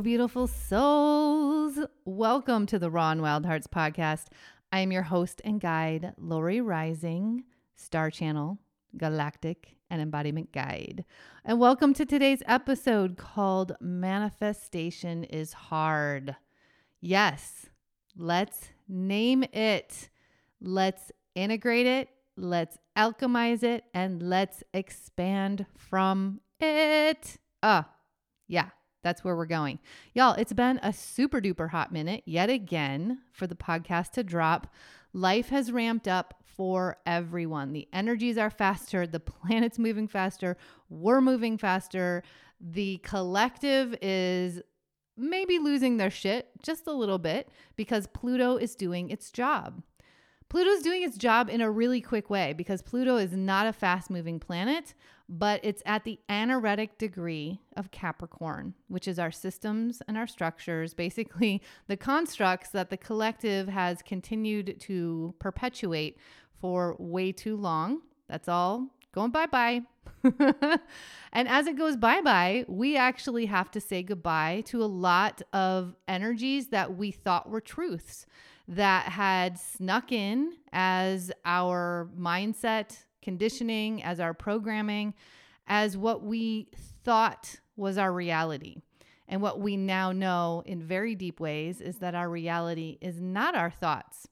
hello, beautiful souls. Welcome to the Raw and Wild Hearts Podcast. I am your host and guide, Lori Rising, Star Channel, Galactic, and Embodiment Guide. And welcome to today's episode called Manifestation is Hard. Yes, let's name it. Let's integrate it. Let's alchemize it. And let's expand from it. Yeah. That's where we're going. Y'all, it's been a super duper hot minute yet again for the podcast to drop. Life has ramped up for everyone. The energies are faster. The planet's moving faster. We're moving faster. The collective is maybe losing their shit just a little bit because Pluto is doing its job. Pluto's doing its job in a really quick way because Pluto is not a fast-moving planet, but it's at the anaretic degree of Capricorn, which is our systems and our structures, basically the constructs that the collective has continued to perpetuate for way too long. That's all going bye-bye. And as it goes bye-bye, we actually have to say goodbye to a lot of energies that we thought were truths that had snuck in as our mindset conditioning, as our programming, as what we thought was our reality. And what we now know in very deep ways is that our reality is not our thoughts.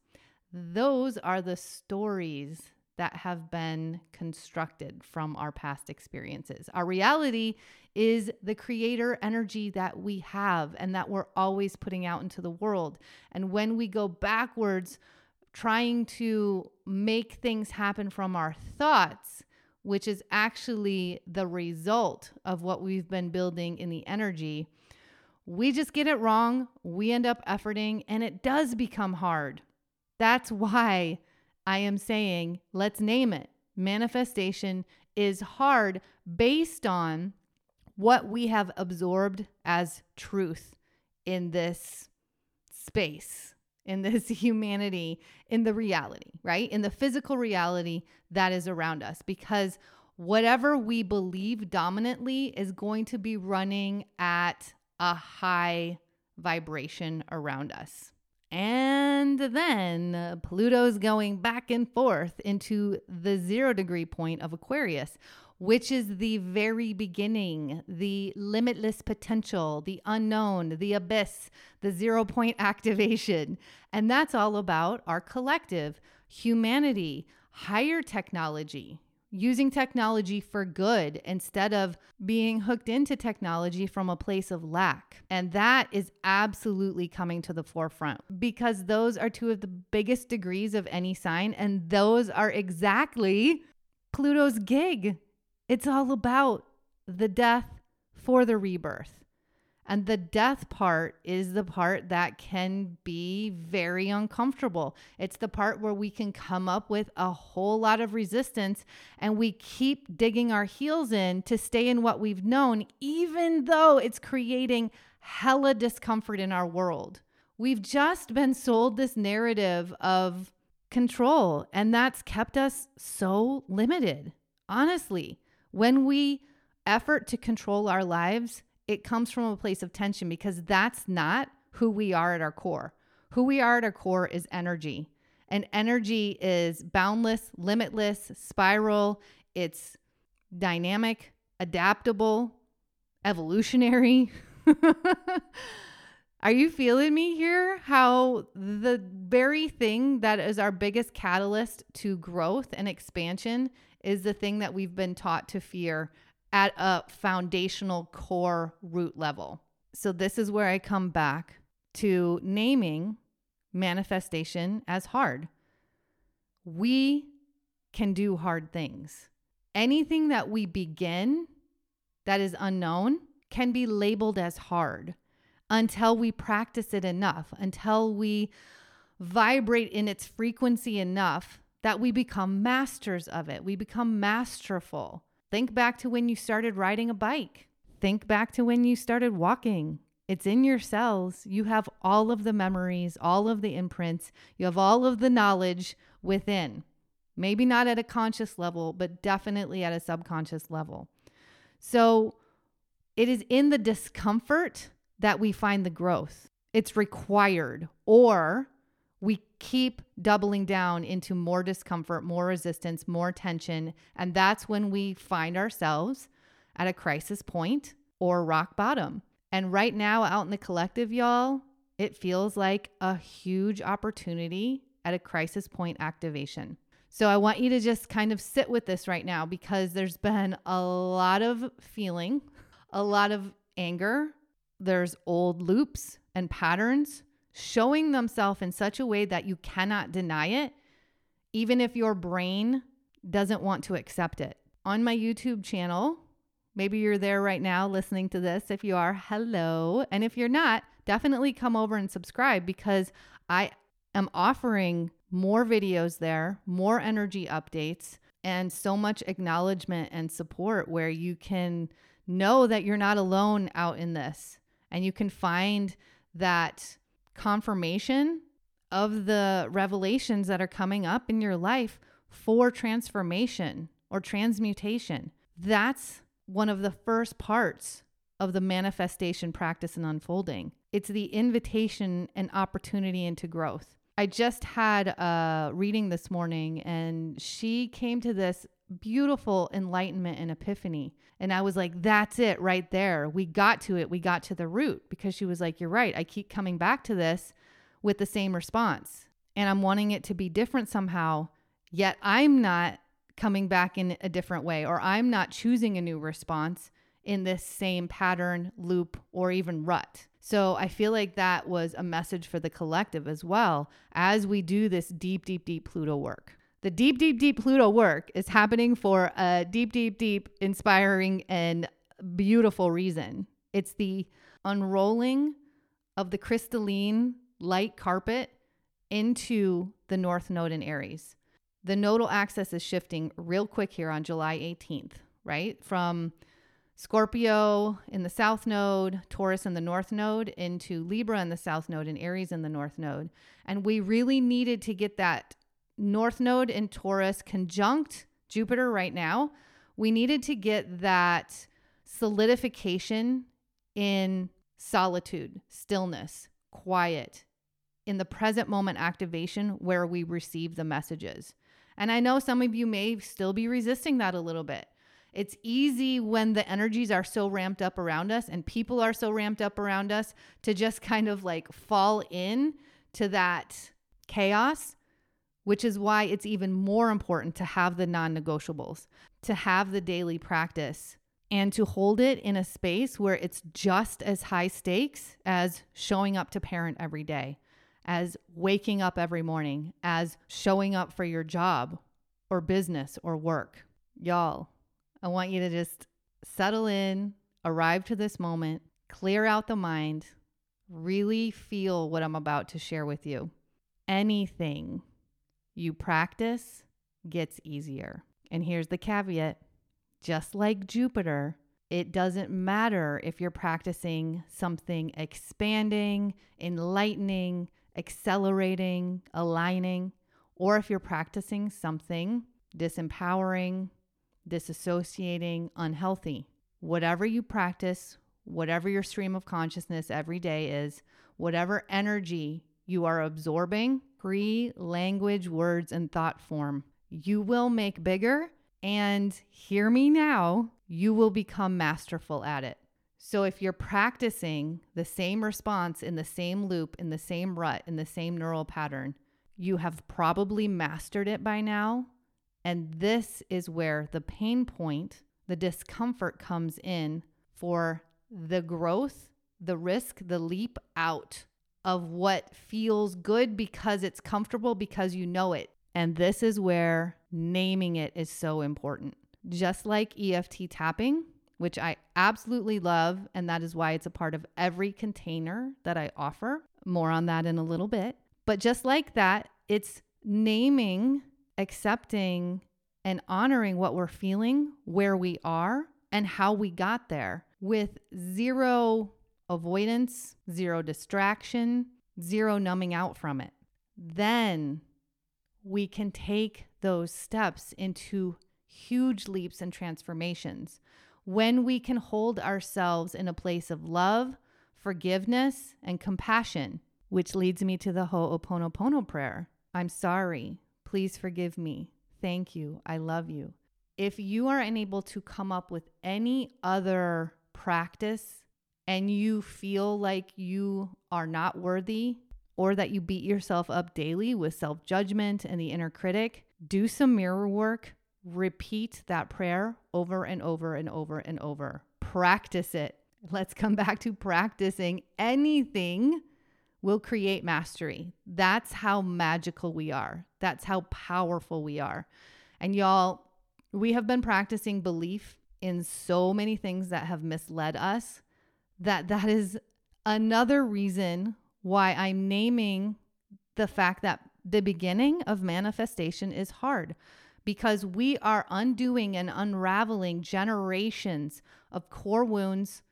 Those are the stories that have been constructed from our past experiences. Our reality is the creator energy that we have and that we're always putting out into the world. And when we go backwards, trying to make things happen from our thoughts, which is actually the result of what we've been building in the energy, we just get it wrong. We end up efforting and it does become hard. That's why I am saying, let's name it. Manifestation is hard based on what we have absorbed as truth in this space, in this humanity, in the reality, right? In the physical reality that is around us, because whatever we believe dominantly is going to be running at a high vibration around us. And then Pluto's going back and forth into the 0 degree point of Aquarius, which is the very beginning, the limitless potential, the unknown, the abyss, the 0 point activation. And that's all about our collective, humanity, higher technology, using technology for good instead of being hooked into technology from a place of lack. And that is absolutely coming to the forefront because those are two of the biggest degrees of any sign. And those are exactly Pluto's gig. It's all about the death for the rebirth. And the death part is the part that can be very uncomfortable. It's the part where we can come up with a whole lot of resistance and we keep digging our heels in to stay in what we've known, even though it's creating hella discomfort in our world. We've just been sold this narrative of control, and that's kept us so limited. Honestly, when we effort to control our lives, it comes from a place of tension because that's not who we are at our core. Who we are at our core is energy. And energy is boundless, limitless, spiral. It's dynamic, adaptable, evolutionary. Are you feeling me here? How the very thing that is our biggest catalyst to growth and expansion is the thing that we've been taught to fear at a foundational core root level. So this is where I come back to naming manifestation as hard. We can do hard things. Anything that we begin that is unknown can be labeled as hard until we practice it enough, until we vibrate in its frequency enough that we become masters of it. We become masterful. Think back to when you started riding a bike. Think back to when you started walking. It's in your cells. You have all of the memories, all of the imprints. You have all of the knowledge within. Maybe not at a conscious level, but definitely at a subconscious level. So it is in the discomfort that we find the growth. It's required, or we keep doubling down into more discomfort, more resistance, more tension. And that's when we find ourselves at a crisis point or rock bottom. And right now out in the collective, y'all, it feels like a huge opportunity at a crisis point activation. So I want you to just kind of sit with this right now, because there's been a lot of feeling, a lot of anger. There's old loops and patterns showing themselves in such a way that you cannot deny it, even if your brain doesn't want to accept it. On my YouTube channel, maybe you're there right now listening to this. If you are, hello. And if you're not, definitely come over and subscribe, because I am offering more videos there, more energy updates, and so much acknowledgement and support where you can know that you're not alone out in this, and you can find that confirmation of the revelations that are coming up in your life for transformation or transmutation. That's one of the first parts of the manifestation practice and unfolding. It's the invitation and opportunity into growth. I just had a reading this morning, and she came to this beautiful enlightenment and epiphany. And I was like, that's it right there. We got to it. We got to the root, because she was like, you're right. I keep coming back to this with the same response, and I'm wanting it to be different somehow, yet I'm not coming back in a different way, or I'm not choosing a new response in this same pattern, loop, or even rut. So I feel like that was a message for the collective as well, as we do this deep, deep, deep Pluto work. The deep, deep, deep Pluto work is happening for a deep, deep, deep, inspiring and beautiful reason. It's the unrolling of the crystalline light carpet into the North Node in Aries. The nodal axis is shifting real quick here on July 18th, right? From Scorpio in the South Node, Taurus in the North Node, into Libra in the South Node, and Aries in the North Node. And we really needed to get that North Node in Taurus conjunct Jupiter right now. We needed to get that solidification in solitude, stillness, quiet, in the present moment activation where we receive the messages. And I know some of you may still be resisting that a little bit. It's easy when the energies are so ramped up around us and people are so ramped up around us to just kind of like fall in to that chaos, which is why it's even more important to have the non-negotiables, to have the daily practice, and to hold it in a space where it's just as high stakes as showing up to parent every day, as waking up every morning, as showing up for your job or business or work. Y'all, I want you to just settle in, arrive to this moment, clear out the mind, really feel what I'm about to share with you. Anything you practice gets easier. And here's the caveat. Just like Jupiter, it doesn't matter if you're practicing something expanding, enlightening, accelerating, aligning, or if you're practicing something disempowering, disassociating, unhealthy. Whatever you practice, whatever your stream of consciousness every day is, whatever energy you are absorbing, free language, words, and thought form, you will make bigger. And hear me now, you will become masterful at it. So if you're practicing the same response in the same loop, in the same rut, in the same neural pattern, you have probably mastered it by now. And this is where the pain point, the discomfort comes in for the growth, the risk, the leap out of what feels good because it's comfortable, because you know it. And this is where naming it is so important. Just like EFT tapping, which I absolutely love, and that is why it's a part of every container that I offer. More on that in a little bit. But just like that, it's naming, accepting, and honoring what we're feeling, where we are, and how we got there, with zero avoidance, zero distraction, zero numbing out from it. Then we can take those steps into huge leaps and transformations when we can hold ourselves in a place of love, forgiveness, and compassion, which leads me to the Ho'oponopono prayer. I'm sorry. Please forgive me. Thank you. I love you. If you are unable to come up with any other practice and you feel like you are not worthy or that you beat yourself up daily with self-judgment and the inner critic, do some mirror work. Repeat that prayer over and over and over and over. Practice it. Let's come back to practicing. Anything will create mastery. That's how magical we are. That's how powerful we are. And y'all, we have been practicing belief in so many things that have misled us that is another reason why I'm naming the fact that the beginning of manifestation is hard, because we are undoing and unraveling generations of core wounds,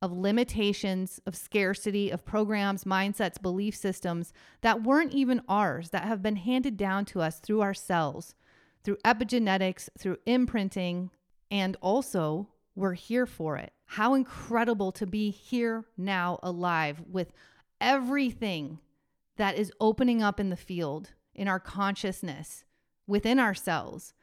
of limitations, of scarcity, of programs, mindsets, belief systems that weren't even ours, that have been handed down to us through ourselves, through epigenetics, through imprinting, and also we're here for it. How incredible to be here now, alive, with everything that is opening up in the field, in our consciousness, within ourselves.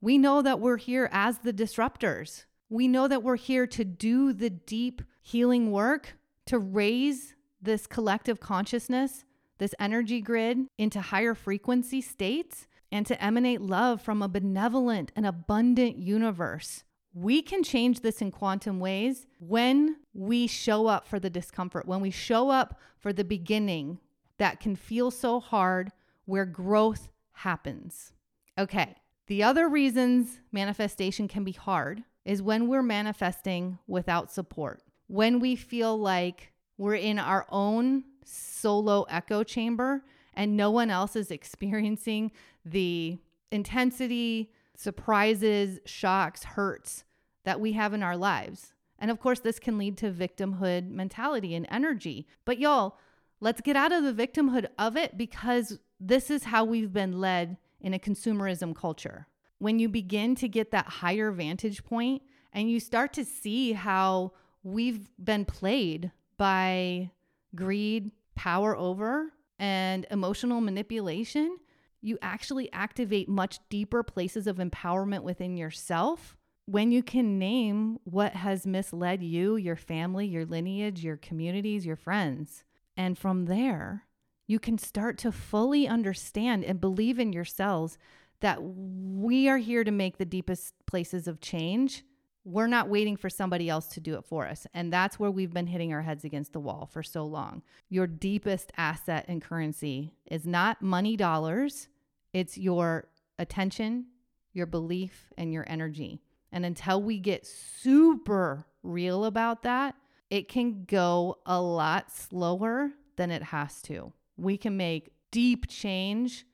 We know that we're here as the disruptors. We know that we're here to do the deep healing work, to raise this collective consciousness, this energy grid into higher frequency states, and to emanate love from a benevolent and abundant universe. We can change this in quantum ways when we show up for the discomfort, when we show up for the beginning that can feel so hard, where growth happens. Okay, the other reasons manifestation can be hard is when we're manifesting without support, when we feel like we're in our own solo echo chamber and no one else is experiencing the intensity, surprises, shocks, hurts that we have in our lives. And of course, this can lead to victimhood mentality and energy. But y'all, let's get out of the victimhood of it, because this is how we've been led in a consumerism culture. When you begin to get that higher vantage point and you start to see how we've been played by greed, power over, and emotional manipulation, you actually activate much deeper places of empowerment within yourself when you can name what has misled you, your family, your lineage, your communities, your friends. And from there, you can start to fully understand and believe in yourselves that we are here to make the deepest places of change. We're not waiting for somebody else to do it for us. And that's where we've been hitting our heads against the wall for so long. Your deepest asset and currency is not money dollars. It's your attention, your belief, and your energy. And until we get super real about that, it can go a lot slower than it has to. We can make deep change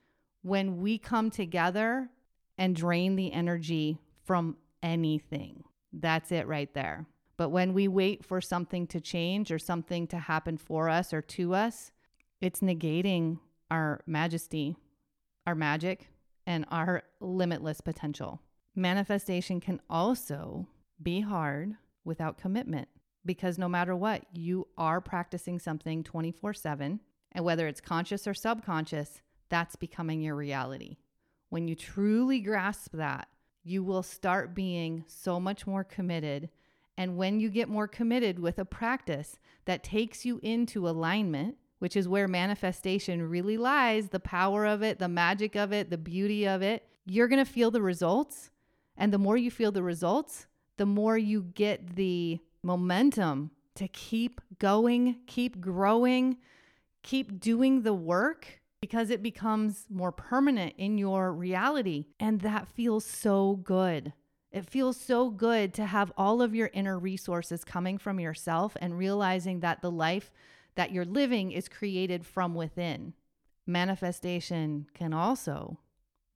when we come together and drain the energy from anything. That's it right there. But when we wait for something to change or something to happen for us or to us, it's negating our majesty, our magic, and our limitless potential. Manifestation can also be hard without commitment, because no matter what, you are practicing something 24/7, and whether it's conscious or subconscious, that's becoming your reality. When you truly grasp that, you will start being so much more committed. And when you get more committed with a practice that takes you into alignment, which is where manifestation really lies, the power of it, the magic of it, the beauty of it, you're going to feel the results. And the more you feel the results, the more you get the momentum to keep going, keep growing, keep doing the work, because it becomes more permanent in your reality. And that feels so good. It feels so good to have all of your inner resources coming from yourself and realizing that the life that you're living is created from within. Manifestation can also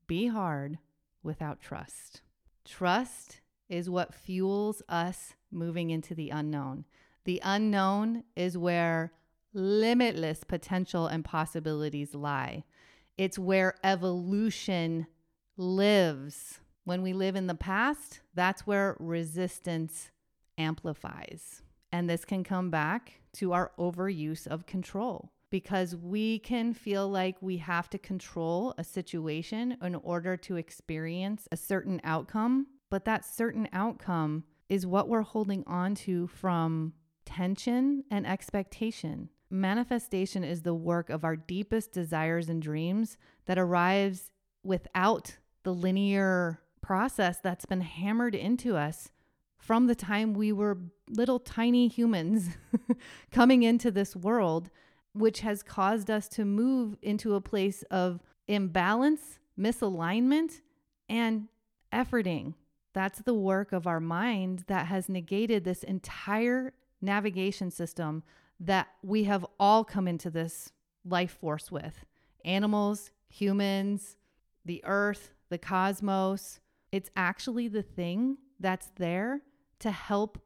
be hard without trust. Trust is what fuels us moving into the unknown. The unknown is where limitless potential and possibilities lie. It's where evolution lives. When we live in the past, that's where resistance amplifies. And this can come back to our overuse of control, because we can feel like we have to control a situation in order to experience a certain outcome. But that certain outcome is what we're holding on to from tension and expectation. Manifestation is the work of our deepest desires and dreams that arrives without the linear process that's been hammered into us from the time we were little tiny humans coming into this world, which has caused us to move into a place of imbalance, misalignment, and efforting. That's the work of our mind that has negated this entire navigation system that we have all come into this life force with. Animals, humans, the earth, the cosmos. It's actually the thing that's there to help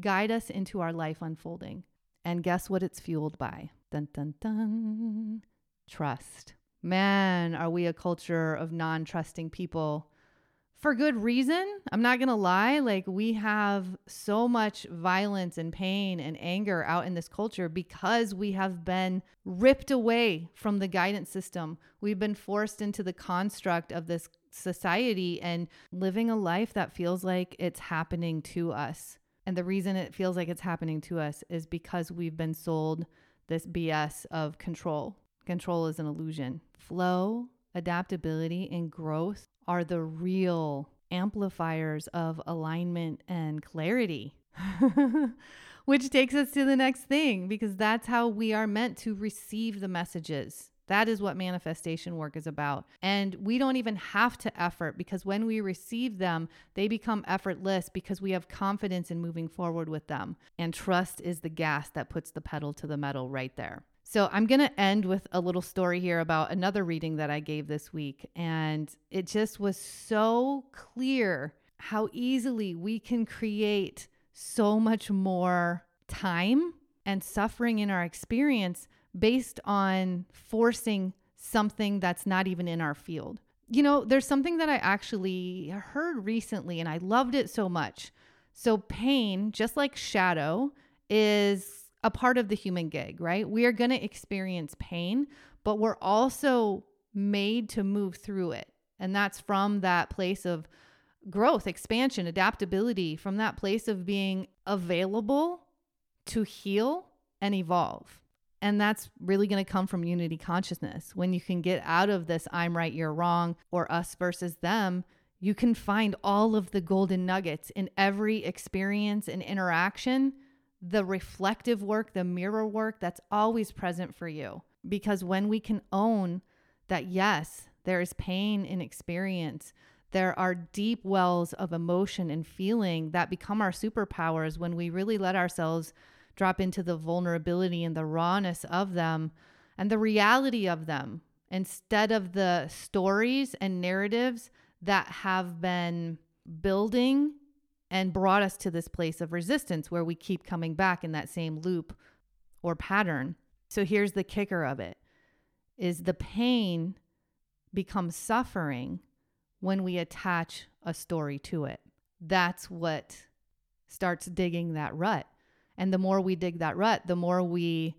guide us into our life unfolding. And guess what it's fueled by? Dun, dun, dun. Trust. Man, are we a culture of non-trusting people for good reason. I'm not going to lie. Like, we have so much violence and pain and anger out in this culture because we have been ripped away from the guidance system. We've been forced into the construct of this society and living a life that feels like it's happening to us. And the reason it feels like it's happening to us is because we've been sold this BS of control. Control is an illusion. Flow, adaptability, and growth are the real amplifiers of alignment and clarity, which takes us to the next thing, because that's how we are meant to receive the messages. That is what manifestation work is about. And we don't even have to effort, because when we receive them, they become effortless because we have confidence in moving forward with them. And trust is the gas that puts the pedal to the metal right there. So I'm going to end with a little story here about another reading that I gave this week. And it just was so clear how easily we can create so much more time and suffering in our experience based on forcing something that's not even in our field. You know, there's something that I actually heard recently and I loved it so much. So pain, just like shadow, is a part of the human gig, right? We are going to experience pain, but we're also made to move through it. And that's from that place of growth, expansion, adaptability, from that place of being available to heal and evolve. And that's really going to come from unity consciousness. When you can get out of this I'm right, you're wrong, or us versus them, you can find all of the golden nuggets in every experience and interaction, the reflective work, the mirror work that's always present for you. Because when we can own that, yes, there is pain in experience, there are deep wells of emotion and feeling that become our superpowers when we really let ourselves drop into the vulnerability and the rawness of them and the reality of them, instead of the stories and narratives that have been building and brought us to this place of resistance where we keep coming back in that same loop or pattern. So here's the kicker of it, is the pain becomes suffering when we attach a story to it. That's what starts digging that rut. And the more we dig that rut, the more we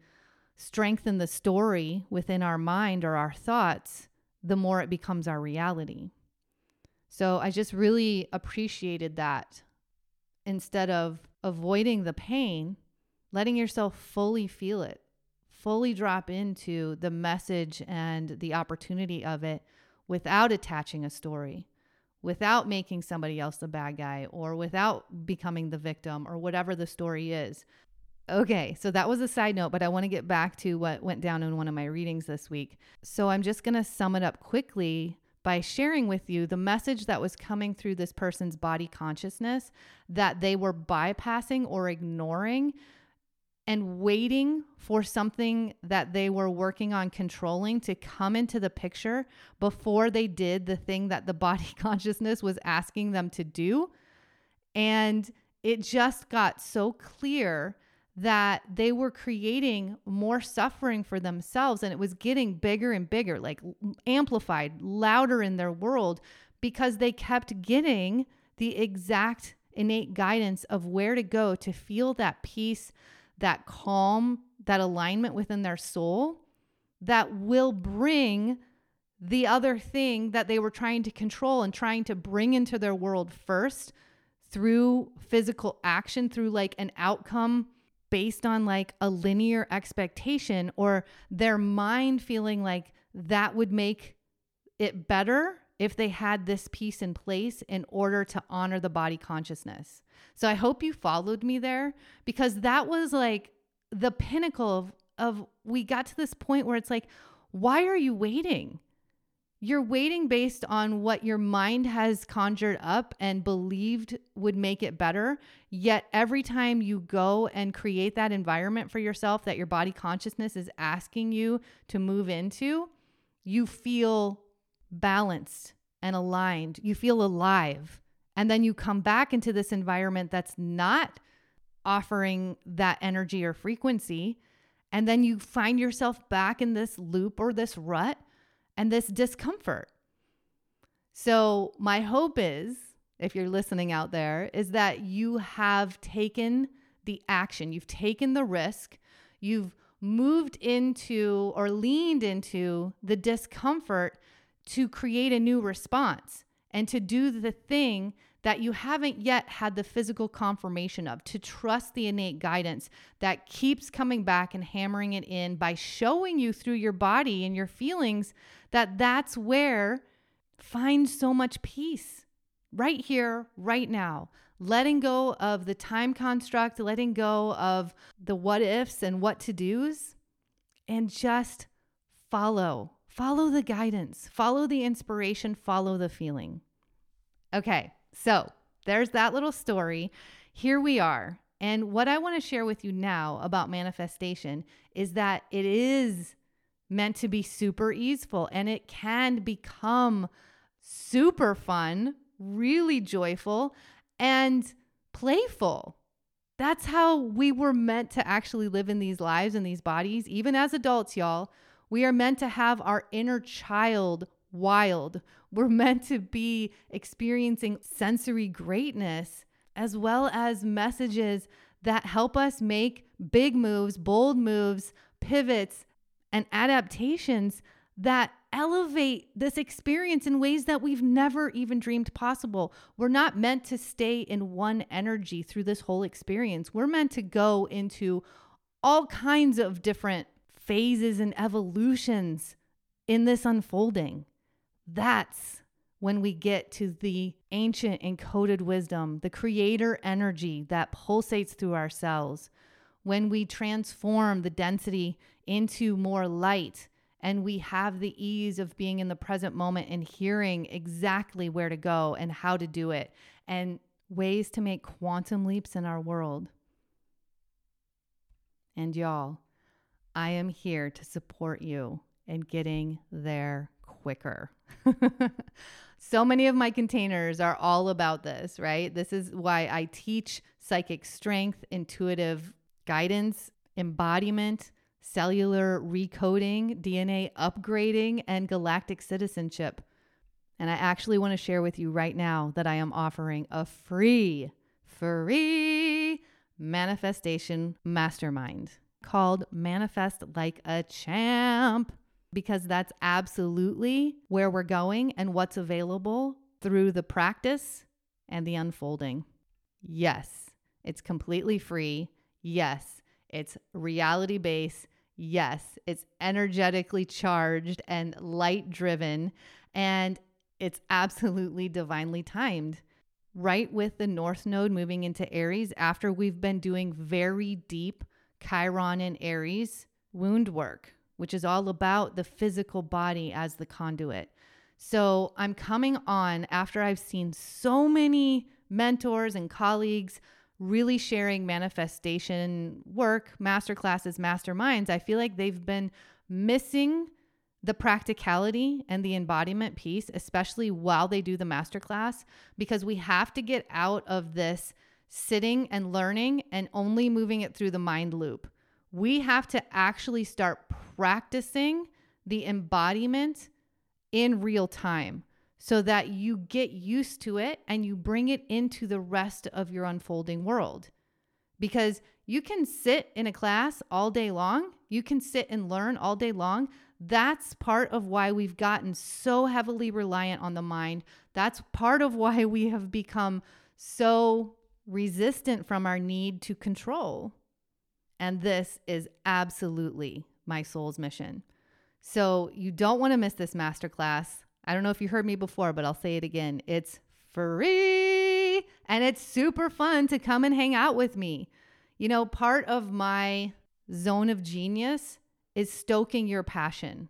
strengthen the story within our mind or our thoughts, the more it becomes our reality. So I just really appreciated that. Instead of avoiding the pain, letting yourself fully feel it, fully drop into the message and the opportunity of it without attaching a story, without making somebody else the bad guy or without becoming the victim or whatever the story is. Okay, so that was a side note, but I want to get back to what went down in one of my readings this week. So I'm just going to sum it up quickly by sharing with you the message that was coming through this person's body consciousness that they were bypassing or ignoring and waiting for something that they were working on controlling to come into the picture before they did the thing that the body consciousness was asking them to do. And it just got so clear that they were creating more suffering for themselves, and it was getting bigger and bigger, like amplified, louder in their world, because they kept getting the exact innate guidance of where to go to feel that peace, that calm, that alignment within their soul that will bring the other thing that they were trying to control and trying to bring into their world first through physical action, through like an outcome based on like a linear expectation or their mind feeling like that would make it better if they had this piece in place in order to honor the body consciousness. So I hope you followed me there, because that was like the pinnacle of we got to this point where it's like, why are you waiting? You're waiting based on what your mind has conjured up and believed would make it better. Yet every time you go and create that environment for yourself that your body consciousness is asking you to move into, you feel balanced and aligned. You feel alive. And then you come back into this environment that's not offering that energy or frequency. And then you find yourself back in this loop or this rut and this discomfort. So my hope is, if you're listening out there, is that you have taken the action. You've taken the risk. You've moved into or leaned into the discomfort to create a new response and to do the thing that you haven't yet had the physical confirmation of, to trust the innate guidance that keeps coming back and hammering it in by showing you through your body and your feelings that that's where find so much peace, right here, right now. Letting go of the time construct, letting go of the what ifs and what to do's, and just follow. Follow the guidance, follow the inspiration, follow the feeling. Okay, so there's that little story. Here we are. And what I want to share with you now about manifestation is that it is meant to be super easeful, and it can become super fun, really joyful and playful. That's how we were meant to actually live in these lives and these bodies, even as adults, y'all. We are meant to have our inner child wild. We're meant to be experiencing sensory greatness, as well as messages that help us make big moves, bold moves, pivots, and adaptations that elevate this experience in ways that we've never even dreamed possible. We're not meant to stay in one energy through this whole experience. We're meant to go into all kinds of different phases and evolutions in this unfolding. That's when we get to the ancient encoded wisdom, the creator energy that pulsates through our cells, when we transform the density into more light and we have the ease of being in the present moment and hearing exactly where to go and how to do it and ways to make quantum leaps in our world. And y'all, I am here to support you in getting there quicker. So many of my containers are all about this, right? This is why I teach psychic strength, intuitive guidance, embodiment, cellular recoding, DNA upgrading, and galactic citizenship. And I actually want to share with you right now that I am offering a free manifestation mastermind called Manifest Like a Champ, because that's absolutely where we're going and what's available through the practice and the unfolding. Yes, it's completely free. Yes, it's reality-based. Yes, it's energetically charged and light-driven, and it's absolutely divinely timed. Right with the North Node moving into Aries, after we've been doing very deep Chiron and Aries wound work, which is all about the physical body as the conduit. So I'm coming on after I've seen so many mentors and colleagues really sharing manifestation work, masterclasses, masterminds. I feel like they've been missing the practicality and the embodiment piece, especially while they do the masterclass, because we have to get out of this sitting and learning and only moving it through the mind loop. We have to actually start practicing the embodiment in real time. so that you get used to it and you bring it into the rest of your unfolding world. Because you can sit in a class all day long. You can sit and learn all day long. That's part of why we've gotten so heavily reliant on the mind. That's part of why we have become so resistant from our need to control. And this is absolutely my soul's mission. So you don't want to miss this masterclass. I don't know if you heard me before, but I'll say it again. It's free and it's super fun to come and hang out with me. You know, part of my zone of genius is stoking your passion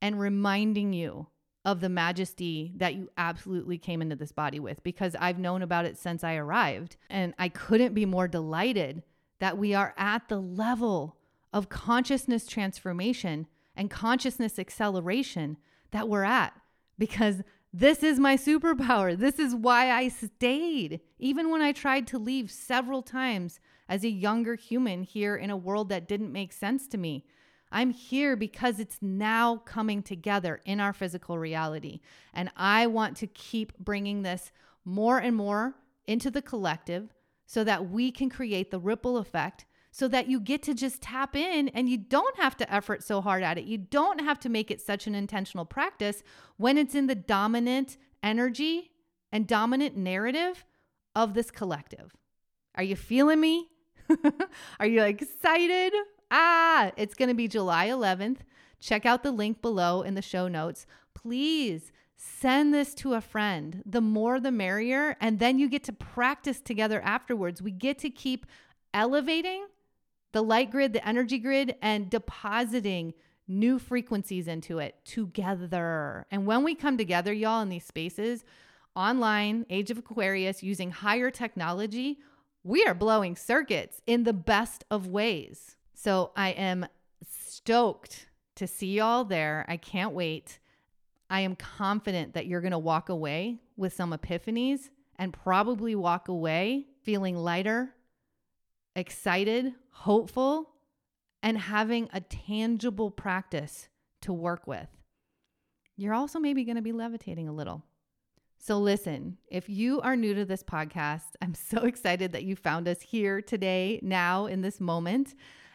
and reminding you of the majesty that you absolutely came into this body with, because I've known about it since I arrived. And I couldn't be more delighted that we are at the level of consciousness transformation and consciousness acceleration that we're at, because this is my superpower. This is why I stayed, even when I tried to leave several times as a younger human here in a world that didn't make sense to me. I'm here because it's now coming together in our physical reality. And I want to keep bringing this more and more into the collective so that we can create the ripple effect, so that you get to just tap in and you don't have to effort so hard at it. You don't have to make it such an intentional practice when it's in the dominant energy and dominant narrative of this collective. Are you feeling me? Are you excited? It's going to be July 11th. Check out the link below in the show notes. Please send this to a friend. The more, the merrier. And then you get to practice together afterwards. We get to keep elevating the light grid, the energy grid, and depositing new frequencies into it together. And when we come together, y'all, in these spaces, online, Age of Aquarius, using higher technology, we are blowing circuits in the best of ways. So I am stoked to see y'all there. I can't wait. I am confident that you're going to walk away with some epiphanies and probably walk away feeling lighter, excited, hopeful, and having a tangible practice to work with. You're also maybe going to be levitating a little. So listen, if you are new to this podcast, I'm so excited that you found us here today, now in this moment.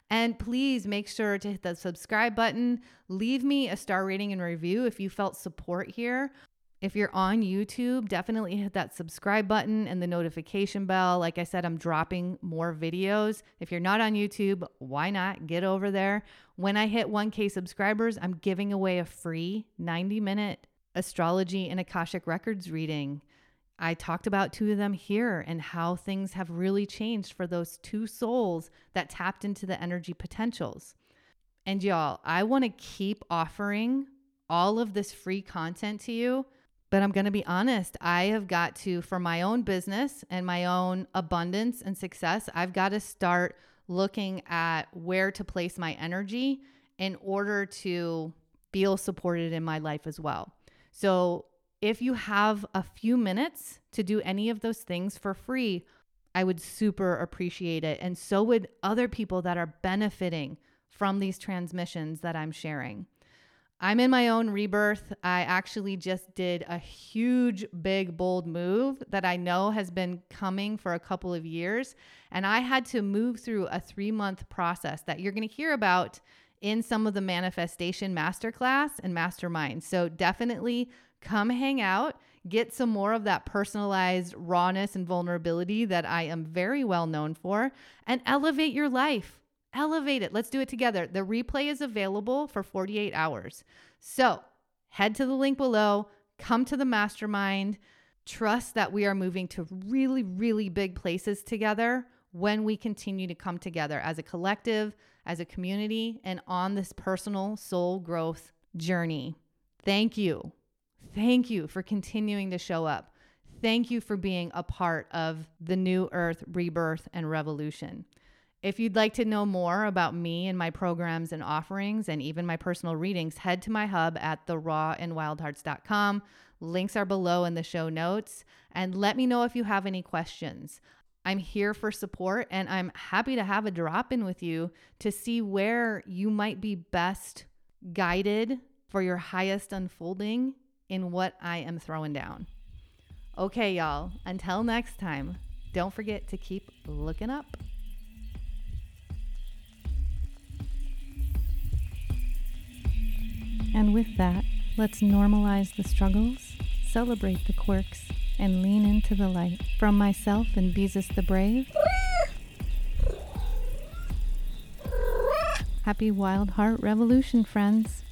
And please make sure to hit the subscribe button. Leave me a star rating and review if you felt support here. If you're on YouTube, definitely hit that subscribe button and the notification bell. Like I said, I'm dropping more videos. If you're not on YouTube, why not get over there? When I hit 1,000 subscribers, I'm giving away a free 90-minute astrology and Akashic Records reading. I talked about two of them here and how things have really changed for those two souls that tapped into the energy potentials. And y'all, I want to keep offering all of this free content to you. But I'm going to be honest, I have got to, for my own business and my own abundance and success, I've got to start looking at where to place my energy in order to feel supported in my life as well. So if you have a few minutes to do any of those things for free, I would super appreciate it. And so would other people that are benefiting from these transmissions that I'm sharing. I'm in my own rebirth. I actually just did a huge, big, bold move that I know has been coming for a couple of years. And I had to move through a 3-month process that you're going to hear about in some of the manifestation masterclass and mastermind. So definitely come hang out, get some more of that personalized rawness and vulnerability that I am very well known for, and elevate your life. Elevate it. Let's do it together. The replay is available for 48 hours. So head to the link below, come to the mastermind, trust that we are moving to really, really big places together when we continue to come together as a collective, as a community, and on this personal soul growth journey. Thank you. Thank you for continuing to show up. Thank you for being a part of the new earth, rebirth, and revolution. If you'd like to know more about me and my programs and offerings and even my personal readings, head to my hub at therawandwildhearts.com. Links are below in the show notes. And let me know if you have any questions. I'm here for support, and I'm happy to have a drop-in with you to see where you might be best guided for your highest unfolding in what I am throwing down. Okay, y'all, until next time, don't forget to keep looking up. And with that, let's normalize the struggles, celebrate the quirks, and lean into the light. From myself and Beezus the Brave, happy Wild Heart Revolution, friends.